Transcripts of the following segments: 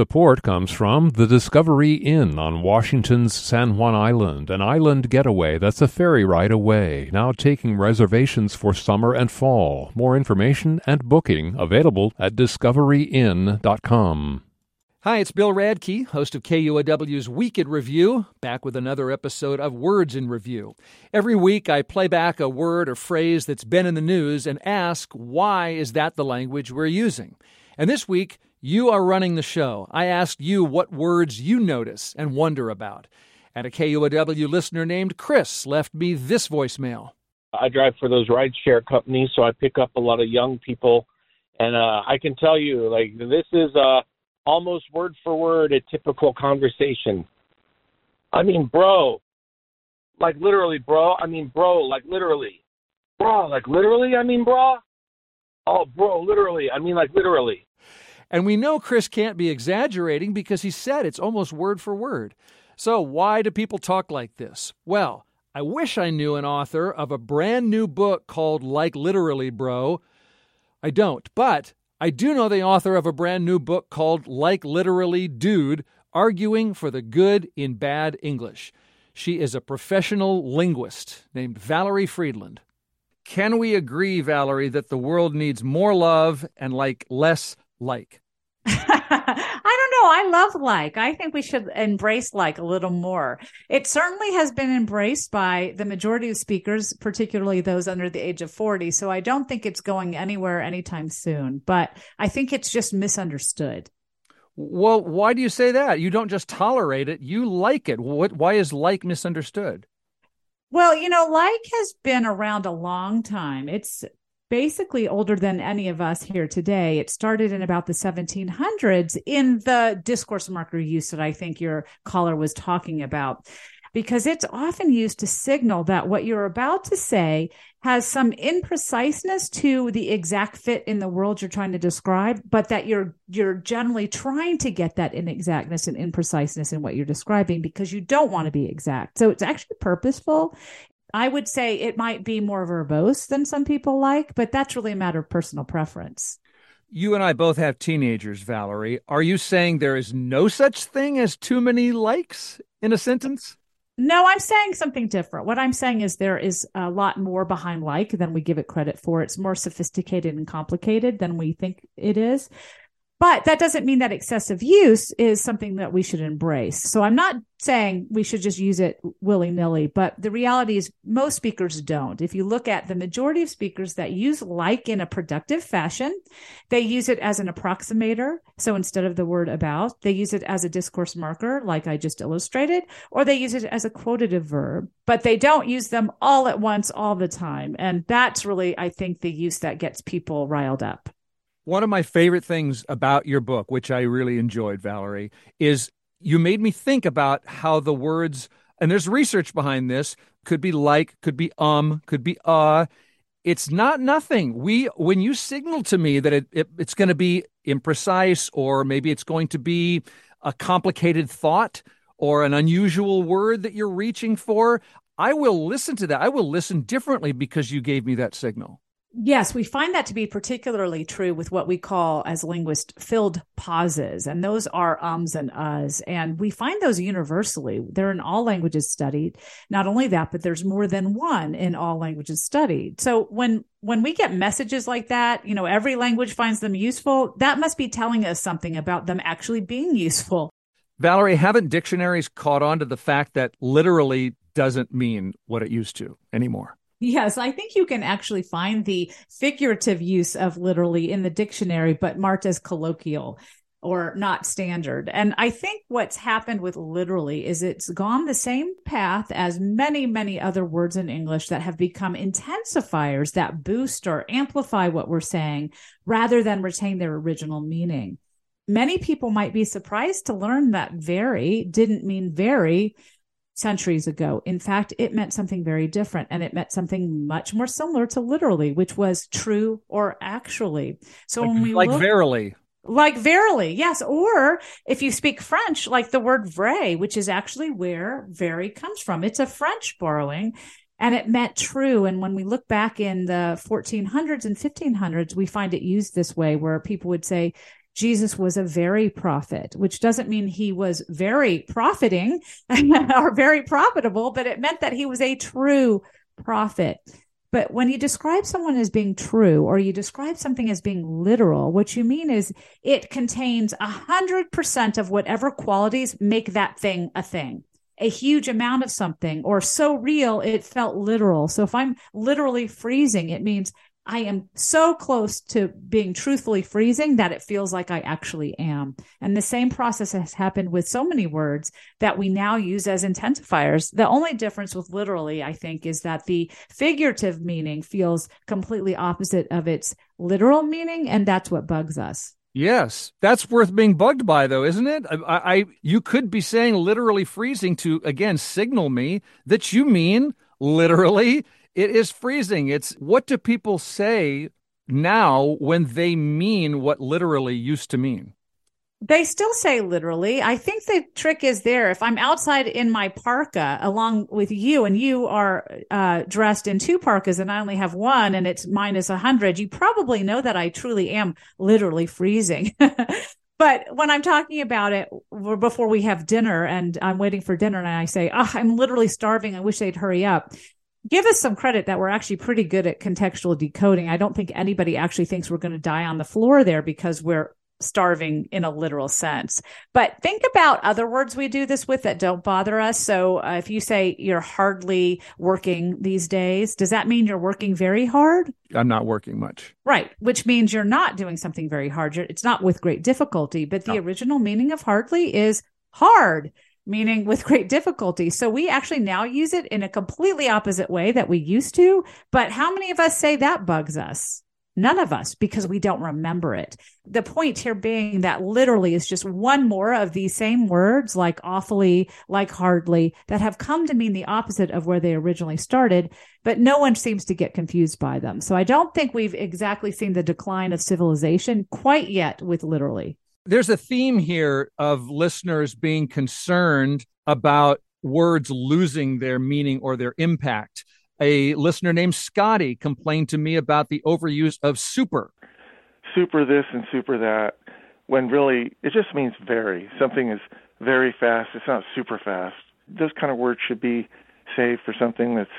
Support comes from the Discovery Inn on Washington's San Juan Island, an island getaway that's a ferry ride away, now taking reservations for summer and fall. More information and booking available at discoveryin.com. Hi, it's Bill Radke, host of KUOW's Week in Review, back with another episode of Words in Review. Every week, I play back a word or phrase that's been in the news and ask, why is that the language we're using? And this week, you are running the show. I asked you what words you notice and wonder about. And a KUOW listener named Chris left me this voicemail. I drive for those rideshare companies, so I pick up a lot of young people. And I can tell you, like, this is almost word for word a typical conversation. I mean, bro. Like, literally, bro. I mean, bro, like, literally. Bro, like, literally? I mean, bro. Oh, bro, literally. I mean, like, literally. And we know Chris can't be exaggerating because he said it's almost word for word. So why do people talk like this? Well, I wish I knew an author of a brand new book called Like Literally, Bro. I don't, but I do know the author of a brand new book called Like Literally, Dude, arguing for the good in bad English. She is a professional linguist named Valerie Friedland. Can we agree, Valerie, that the world needs more love and like less like? I don't know. I love like. I think we should embrace like a little more. It certainly has been embraced by the majority of speakers, particularly those under the age of 40. So I don't think it's going anywhere anytime soon, but I think it's just misunderstood. Well, why do you say that? You don't just tolerate it. You like it. Why is like misunderstood? Well, like has been around a long time. It's basically older than any of us here today. It started in about the 1700s in the discourse marker use that I think your caller was talking about, because it's often used to signal that what you're about to say has some impreciseness to the exact fit in the world you're trying to describe, but that you're generally trying to get that inexactness and impreciseness in what you're describing because you don't want to be exact. So it's actually purposeful. I would say it might be more verbose than some people like, but that's really a matter of personal preference. You and I both have teenagers, Valerie. Are you saying there is no such thing as too many likes in a sentence? No, I'm saying something different. What I'm saying is there is a lot more behind like than we give it credit for. It's more sophisticated and complicated than we think it is. But that doesn't mean that excessive use is something that we should embrace. So I'm not saying we should just use it willy-nilly, but the reality is most speakers don't. If you look at the majority of speakers that use like in a productive fashion, they use it as an approximator. So instead of the word about, they use it as a discourse marker, like I just illustrated, or they use it as a quotative verb, but they don't use them all at once all the time. And that's really, I think, the use that gets people riled up. One of my favorite things about your book, which I really enjoyed, Valerie, is you made me think about how the words, and there's research behind this, could be like, could be could be It's not nothing. When you signal to me that it's going to be imprecise, or maybe it's going to be a complicated thought or an unusual word that you're reaching for, I will listen to that. I will listen differently because you gave me that signal. Yes, we find that to be particularly true with what we call, as linguists, filled pauses. And those are ums and uhs. And we find those universally. They're in all languages studied. Not only that, but there's more than one in all languages studied. So when we get messages like that, every language finds them useful, that must be telling us something about them actually being useful. Valerie, haven't dictionaries caught on to the fact that literally doesn't mean what it used to anymore? Yes, I think you can actually find the figurative use of literally in the dictionary, but marked as colloquial or not standard. And I think what's happened with literally is it's gone the same path as many, many other words in English that have become intensifiers that boost or amplify what we're saying rather than retain their original meaning. Many people might be surprised to learn that very didn't mean very centuries ago. In fact, it meant something very different, and it meant something much more similar to literally, which was true or actually. So when we look, verily. Like verily, yes. Or if you speak French, like the word vrai, which is actually where very comes from. It's a French borrowing, and it meant true. And when we look back in the 1400s and 1500s, we find it used this way, where people would say, Jesus was a very prophet, which doesn't mean he was very profiting or very profitable, but it meant that he was a true prophet. But when you describe someone as being true, or you describe something as being literal, what you mean is it contains 100% of whatever qualities make that thing a thing, a huge amount of something, or so real it felt literal. So if I'm literally freezing, it means I am so close to being truthfully freezing that it feels like I actually am. And the same process has happened with so many words that we now use as intensifiers. The only difference with literally, I think, is that the figurative meaning feels completely opposite of its literal meaning. And that's what bugs us. Yes. That's worth being bugged by, though, isn't it? You could be saying literally freezing to, again, signal me that you mean literally it is freezing. It's what do people say now when they mean what literally used to mean? They still say literally. I think the trick is there. If I'm outside in my parka along with you and you are dressed in two parkas and I only have one and it's -100, you probably know that I truly am literally freezing. But when I'm talking about it before we have dinner and I'm waiting for dinner and I say, oh, I'm literally starving. I wish they'd hurry up. Give us some credit that we're actually pretty good at contextual decoding. I don't think anybody actually thinks we're going to die on the floor there because we're starving in a literal sense. But think about other words we do this with that don't bother us. So if you say you're hardly working these days, does that mean you're working very hard? I'm not working much. Right, which means you're not doing something very hard. It's not with great difficulty, but the original meaning of hardly is hard, meaning with great difficulty. So we actually now use it in a completely opposite way that we used to. But how many of us say that bugs us? None of us, because we don't remember it. The point here being that literally is just one more of these same words like awfully, like hardly, that have come to mean the opposite of where they originally started, but no one seems to get confused by them. So I don't think we've exactly seen the decline of civilization quite yet with literally. There's a theme here of listeners being concerned about words losing their meaning or their impact. A listener named Scotty complained to me about the overuse of super. Super this and super that, when really it just means very. Something is very fast. It's not super fast. Those kind of words should be saved for something that's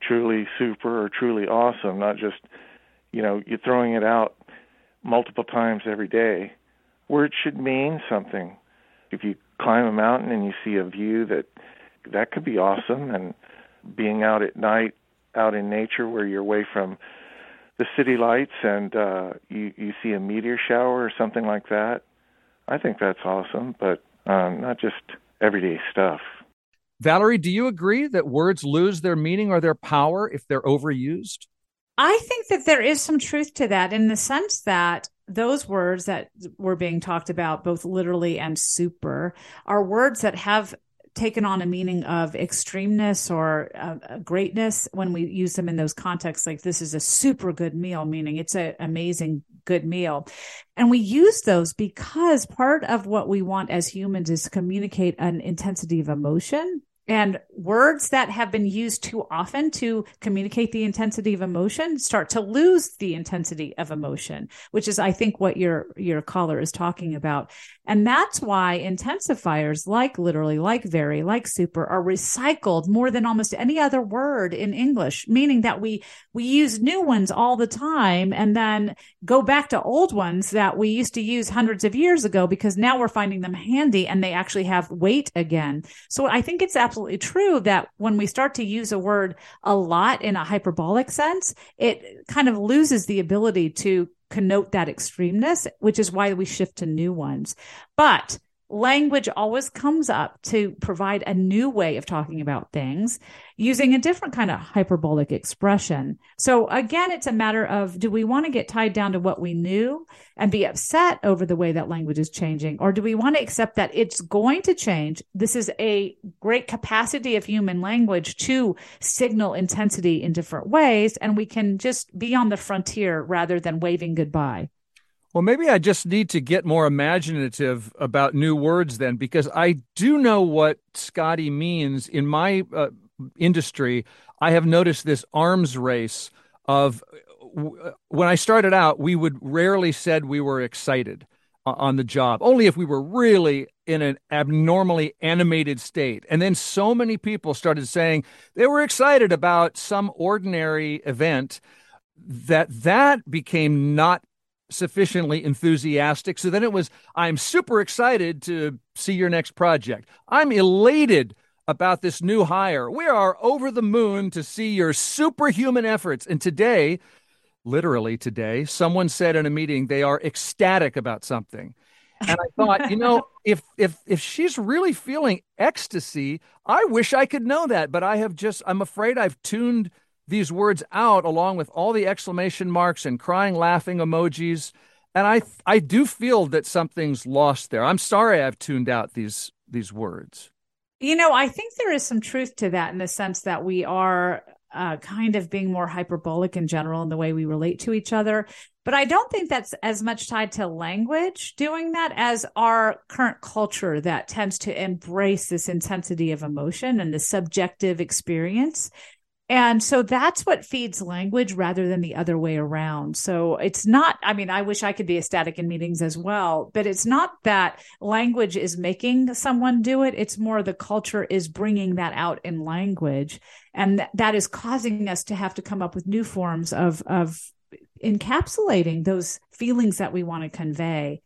truly super or truly awesome, not just, you're throwing it out multiple times every day. Words should mean something. If you climb a mountain and you see a view, that could be awesome. And being out at night, out in nature where you're away from the city lights and you see a meteor shower or something like that, I think that's awesome, but not just everyday stuff. Valerie, do you agree that words lose their meaning or their power if they're overused? I think that there is some truth to that in the sense that those words that were being talked about, both literally and super, are words that have taken on a meaning of extremeness or greatness when we use them in those contexts, like this is a super good meal, meaning it's an amazing good meal. And we use those because part of what we want as humans is to communicate an intensity of emotion. And words that have been used too often to communicate the intensity of emotion start to lose the intensity of emotion, which is, I think, what your caller is talking about. And that's why intensifiers like literally, like very, like super are recycled more than almost any other word in English, meaning that we use new ones all the time and then go back to old ones that we used to use hundreds of years ago because now we're finding them handy and they actually have weight again. So I think it's absolutely true that when we start to use a word a lot in a hyperbolic sense, it kind of loses the ability to connote that extremeness, which is why we shift to new ones. But language always comes up to provide a new way of talking about things using a different kind of hyperbolic expression. So again, it's a matter of, do we want to get tied down to what we knew and be upset over the way that language is changing? Or do we want to accept that it's going to change? This is a great capacity of human language to signal intensity in different ways. And we can just be on the frontier rather than waving goodbye. Well, maybe I just need to get more imaginative about new words then, because I do know what Scotty means. In my industry, I have noticed this arms race of when I started out, we would rarely said we were excited. on the job, only if we were really in an abnormally animated state. And then so many people started saying they were excited about some ordinary event that became not sufficiently enthusiastic. So then it was, I'm super excited to see your next project. I'm elated about this new hire. We are over the moon to see your superhuman efforts. And today, literally today, someone said in a meeting, they are ecstatic about something. And I thought, if she's really feeling ecstasy, I wish I could know that. But I'm afraid I've tuned these words out along with all the exclamation marks and crying, laughing emojis. And I do feel that something's lost there. I'm sorry I've tuned out these words. I think there is some truth to that in the sense that we are kind of being more hyperbolic in general in the way we relate to each other. But I don't think that's as much tied to language doing that as our current culture that tends to embrace this intensity of emotion and the subjective experience. And so that's what feeds language rather than the other way around. So it's not, I wish I could be ecstatic in meetings as well, but it's not that language is making someone do it. It's more the culture is bringing that out in language. And that is causing us to have to come up with new forms of encapsulating those feelings that we want to convey.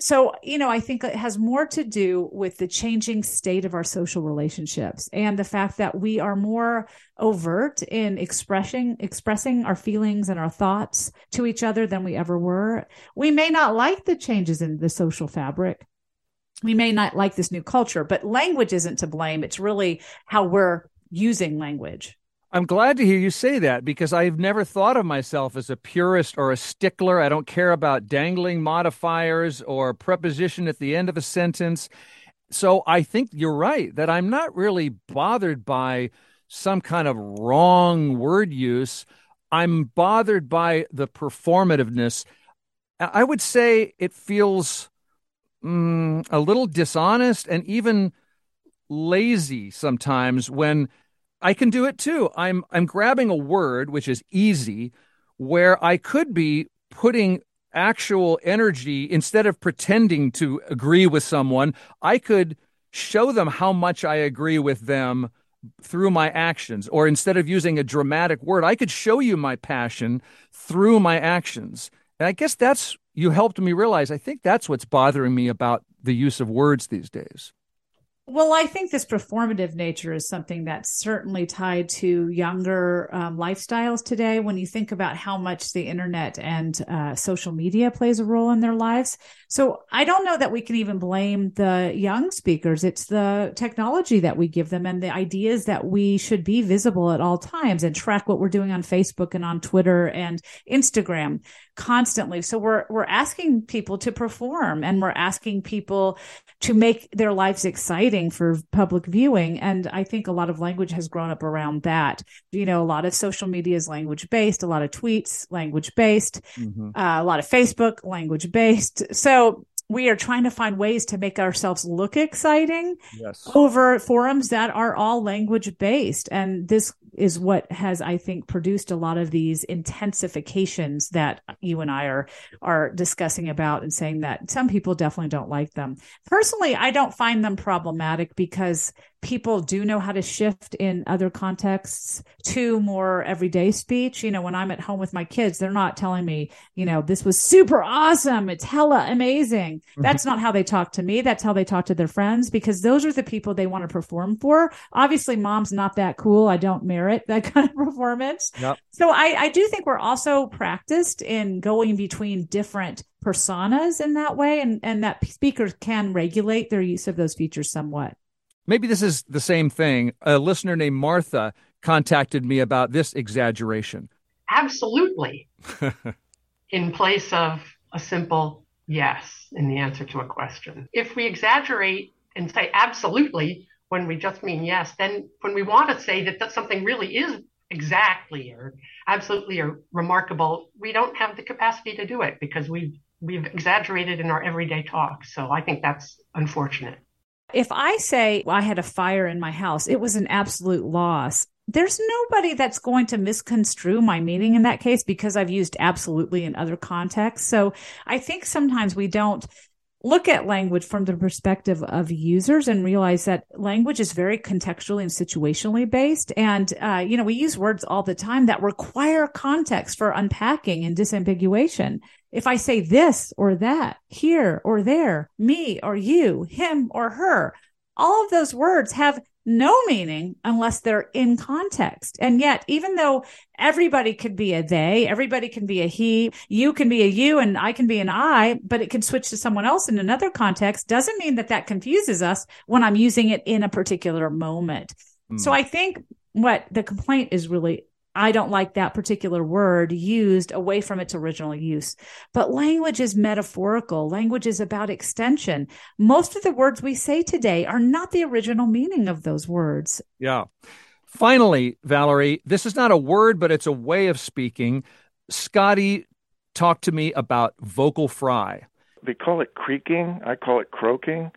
So, I think it has more to do with the changing state of our social relationships and the fact that we are more overt in expressing our feelings and our thoughts to each other than we ever were. We may not like the changes in the social fabric. We may not like this new culture, but language isn't to blame. It's really how we're using language. I'm glad to hear you say that because I've never thought of myself as a purist or a stickler. I don't care about dangling modifiers or preposition at the end of a sentence. So I think you're right that I'm not really bothered by some kind of wrong word use. I'm bothered by the performativeness. I would say it feels a little dishonest and even lazy sometimes when I can do it too. I'm grabbing a word, which is easy, where I could be putting actual energy instead of pretending to agree with someone. I could show them how much I agree with them through my actions, or instead of using a dramatic word, I could show you my passion through my actions. And I guess you helped me realize, I think that's what's bothering me about the use of words these days. Well, I think this performative nature is something that's certainly tied to younger lifestyles today. When you think about how much the internet and social media plays a role in their lives. So I don't know that we can even blame the young speakers. It's the technology that we give them and the ideas that we should be visible at all times and track what we're doing on Facebook and on Twitter and Instagram constantly. So we're asking people to perform and we're asking people to make their lives exciting for public viewing. And I think a lot of language has grown up around that. A lot of social media is language-based, a lot of tweets, language-based, a lot of Facebook, language-based. So we are trying to find ways to make ourselves look exciting over forums that are all language-based. And this is what has, I think, produced a lot of these intensifications that you and I are discussing about and saying that some people definitely don't like them. Personally, I don't find them problematic because people do know how to shift in other contexts to more everyday speech. When I'm at home with my kids, they're not telling me, this was super awesome. It's hella amazing. That's not how they talk to me. That's how they talk to their friends because those are the people they want to perform for. Obviously, mom's not that cool. I don't merit that kind of performance. Yep. So I do think we're also practiced in going between different personas in that way and that speakers can regulate their use of those features somewhat. Maybe this is the same thing. A listener named Martha contacted me about this exaggeration. Absolutely. In place of a simple yes in the answer to a question. If we exaggerate and say absolutely when we just mean yes, then when we want to say that something really is exactly or absolutely or remarkable, we don't have the capacity to do it because we've exaggerated in our everyday talk. So I think that's unfortunate. If I say, I had a fire in my house, it was an absolute loss. There's nobody that's going to misconstrue my meaning in that case because I've used absolutely in other contexts. So I think sometimes we don't look at language from the perspective of users and realize that language is very contextually and situationally based. And, you know, we use words all the time that require context for unpacking and disambiguation. If I say this or that, here or there, me or you, him or her, all of those words have no meaning unless they're in context. And yet, even though everybody could be a they, everybody can be a he, you can be a you, and I can be an I, but it can switch to someone else in another context, doesn't mean that that confuses us when I'm using it in a particular moment. Mm. So I think what the complaint is really, I don't like that particular word used away from its original use. But language is metaphorical. Language is about extension. Most of the words we say today are not the original meaning of those words. Yeah. Finally, Valerie, this is not a word, but it's a way of speaking. Scotty, talk to me about vocal fry. They call it creaking. I call it croaking.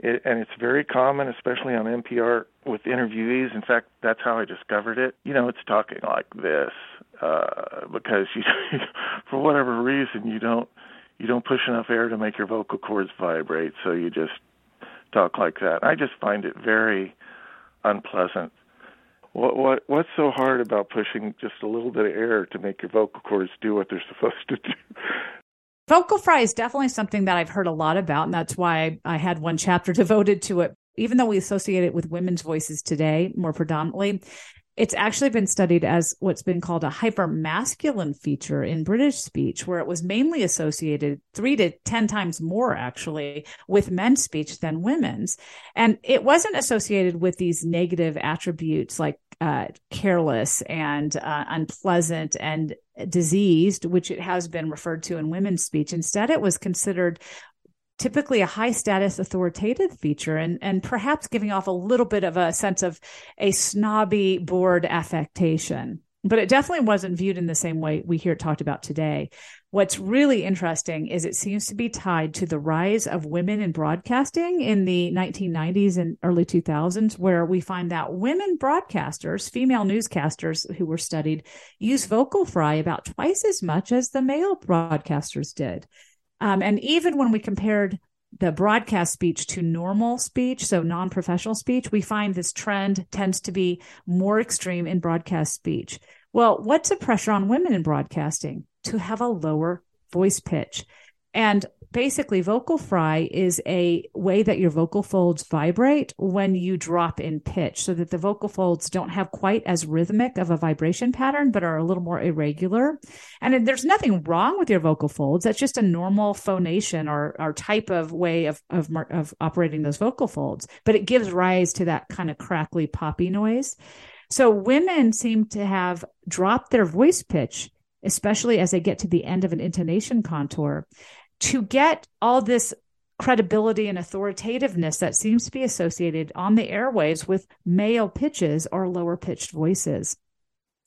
And it's very common, especially on NPR with interviewees. In fact, that's how I discovered it. You know, it's talking like this because you, for whatever reason, you don't push enough air to make your vocal cords vibrate, so you just talk like that. I just find it very unpleasant. What's so hard about pushing just a little bit of air to make your vocal cords do what they're supposed to do? Vocal fry is definitely something that I've heard a lot about, and that's why I had one chapter devoted to it. Even though we associate it with women's voices today more predominantly, it's actually been studied as what's been called a hyper-masculine feature in British speech, where it was mainly associated 3 to 10 times more, actually, with men's speech than women's. And it wasn't associated with these negative attributes like careless and unpleasant and diseased, which it has been referred to in women's speech. Instead, it was considered typically a high-status authoritative feature and perhaps giving off a little bit of a sense of a snobby, bored affectation. But it definitely wasn't viewed in the same way we hear it talked about today. What's really interesting is it seems to be tied to the rise of women in broadcasting in the 1990s and early 2000s, where we find that women broadcasters, female newscasters who were studied, use vocal fry about twice as much as the male broadcasters did. And even when we compared the broadcast speech to normal speech, so non-professional speech, we find this trend tends to be more extreme in broadcast speech. Well, what's the pressure on women in broadcasting? To have a lower voice pitch. And basically, vocal fry is a way that your vocal folds vibrate when you drop in pitch so that the vocal folds don't have quite as rhythmic of a vibration pattern, but are a little more irregular. And there's nothing wrong with your vocal folds. That's just a normal phonation or type of way of operating those vocal folds. But it gives rise to that kind of crackly poppy noise. So women seem to have dropped their voice pitch, especially as they get to the end of an intonation contour, to get all this credibility and authoritativeness that seems to be associated on the airwaves with male pitches or lower pitched voices.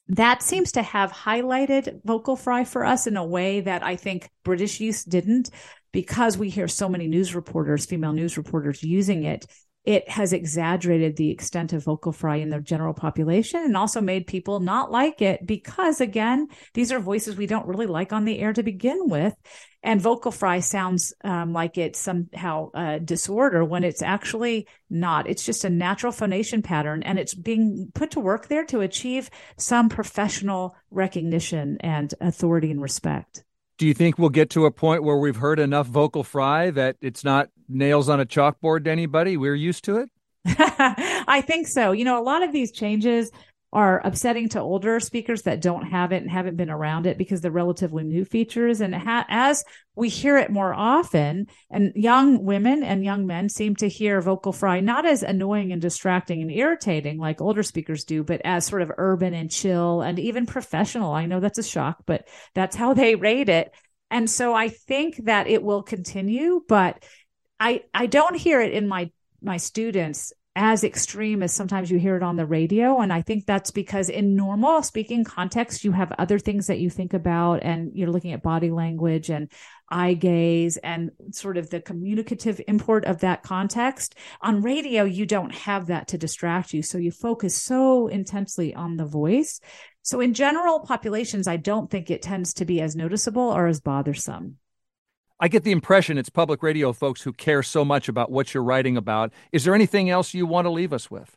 That seems to have highlighted vocal fry for us in a way that I think British use didn't, because we hear so many news reporters, female news reporters using it. It has exaggerated the extent of vocal fry in the general population and also made people not like it because, again, these are voices we don't really like on the air to begin with. And vocal fry sounds like it's somehow a disorder when it's actually not. It's just a natural phonation pattern, and it's being put to work there to achieve some professional recognition and authority and respect. Do you think we'll get to a point where we've heard enough vocal fry that it's not nails on a chalkboard to anybody? We're used to it? I think so. You know, a lot of these changes are upsetting to older speakers that don't have it and haven't been around it because they're relatively new features. And as we hear it more often, and young women and young men seem to hear vocal fry not as annoying and distracting and irritating like older speakers do, but as sort of urban and chill and even professional. I know that's a shock, but that's how they rate it. And so I think that it will continue, but I don't hear it in my students as extreme as sometimes you hear it on the radio. And I think that's because in normal speaking context, you have other things that you think about, and you're looking at body language and eye gaze and sort of the communicative import of that context. On radio, you don't have that to distract you. So you focus so intensely on the voice. So in general populations, I don't think it tends to be as noticeable or as bothersome. I get the impression it's public radio folks who care so much about what you're writing about. Is there anything else you want to leave us with?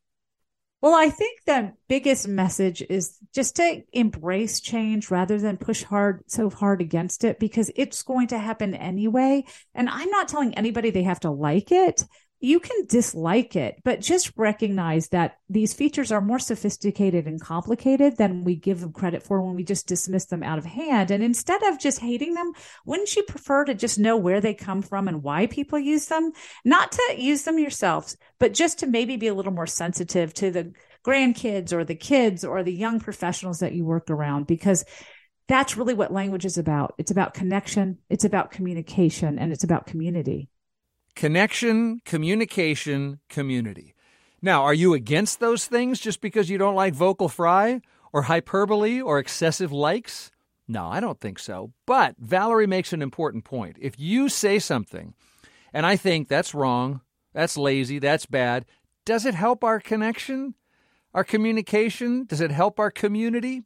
Well, I think the biggest message is just to embrace change rather than push so hard against it, because it's going to happen anyway. And I'm not telling anybody they have to like it. You can dislike it, but just recognize that these features are more sophisticated and complicated than we give them credit for when we just dismiss them out of hand. And instead of just hating them, wouldn't you prefer to just know where they come from and why people use them? Not to use them yourselves, but just to maybe be a little more sensitive to the grandkids or the kids or the young professionals that you work around, because that's really what language is about. It's about connection, it's about communication, and it's about community. Connection, communication, community. Now, are you against those things just because you don't like vocal fry or hyperbole or excessive likes? No, I don't think so. But Valerie makes an important point. If you say something and I think that's wrong, that's lazy, that's bad, does it help our connection, our communication? Does it help our community?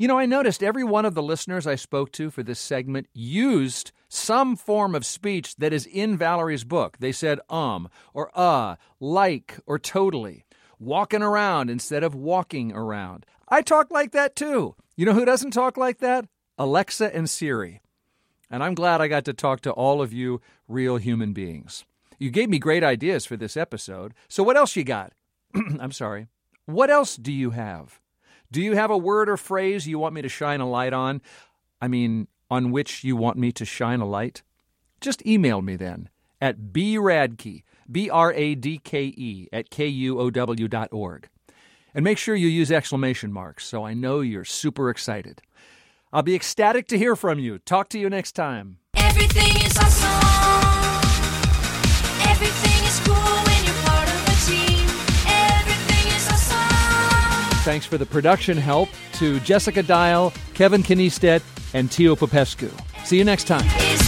You know, I noticed every one of the listeners I spoke to for this segment used some form of speech that is in Valerie's book. They said or like, or totally. Walking around instead of walking around. I talk like that too. You know who doesn't talk like that? Alexa and Siri. And I'm glad I got to talk to all of you real human beings. You gave me great ideas for this episode. So what else you got? I'm sorry. What else do you have? Do you have a word or phrase you want me to shine a light on? I mean, on which you want me to shine a light? Just email me then at bradke, B-R-A-D-K-E, at KUOW.org. And make sure you use exclamation marks so I know you're super excited. I'll be ecstatic to hear from you. Talk to you next time. Everything is awesome. Everything is cool when you're part of a team. Everything is awesome. Thanks for the production help to Jessica Dial, Kevin Kinistet, and Teo Popescu. See you next time.